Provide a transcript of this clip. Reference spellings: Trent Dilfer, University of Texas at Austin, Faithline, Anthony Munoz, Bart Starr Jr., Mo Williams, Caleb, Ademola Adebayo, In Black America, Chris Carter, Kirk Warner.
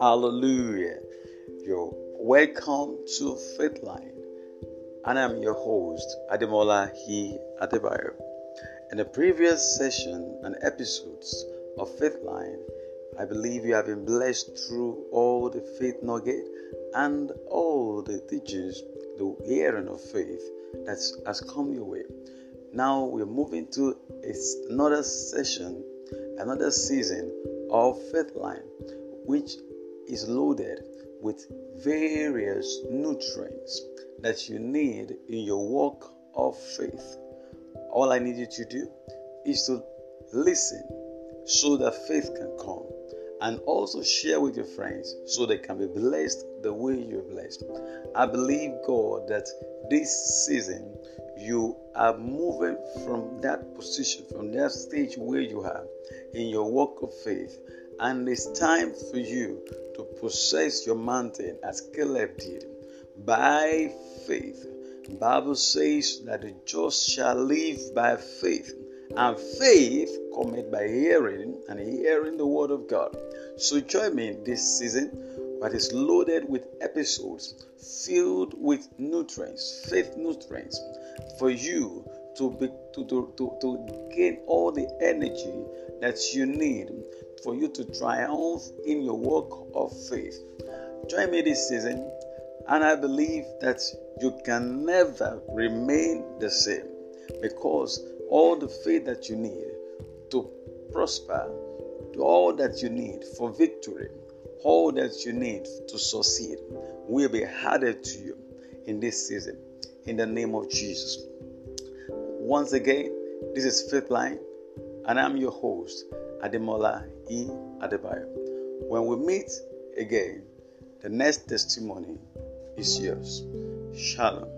Hallelujah. You're welcome to Faithline, and I'm your host, Ademola Adebayo. In the previous session and episodes of Faithline, I believe you have been blessed through all the faith nugget and all the teachings, the hearing of faith that has come your way. Now we're moving to another session, another season of Faithline, which is loaded with various nutrients that you need in your walk of faith. All I need you to do is to listen so that faith can come, and also share with your friends so they can be blessed the way you're blessed. I believe, God, that this season you are moving from that position, from that stage where you are in your walk of faith. And it's time for you to possess your mountain as Caleb did by faith. The Bible says that the just shall live by faith. And faith cometh by hearing, and hearing the word of God. So join me in this season that is loaded with episodes filled with nutrients, faith nutrients, for you to gain all the energy that you need for you to triumph in your walk of faith. Join me this season, and I believe that you can never remain the same, because all the faith that you need to prosper, all that you need for victory, all that you need to succeed will be added to you in this season, in the name of Jesus. Once again, this is Faithline, and I'm your host, Ademola Adebayo. When we meet again, the next testimony is yours. Shalom.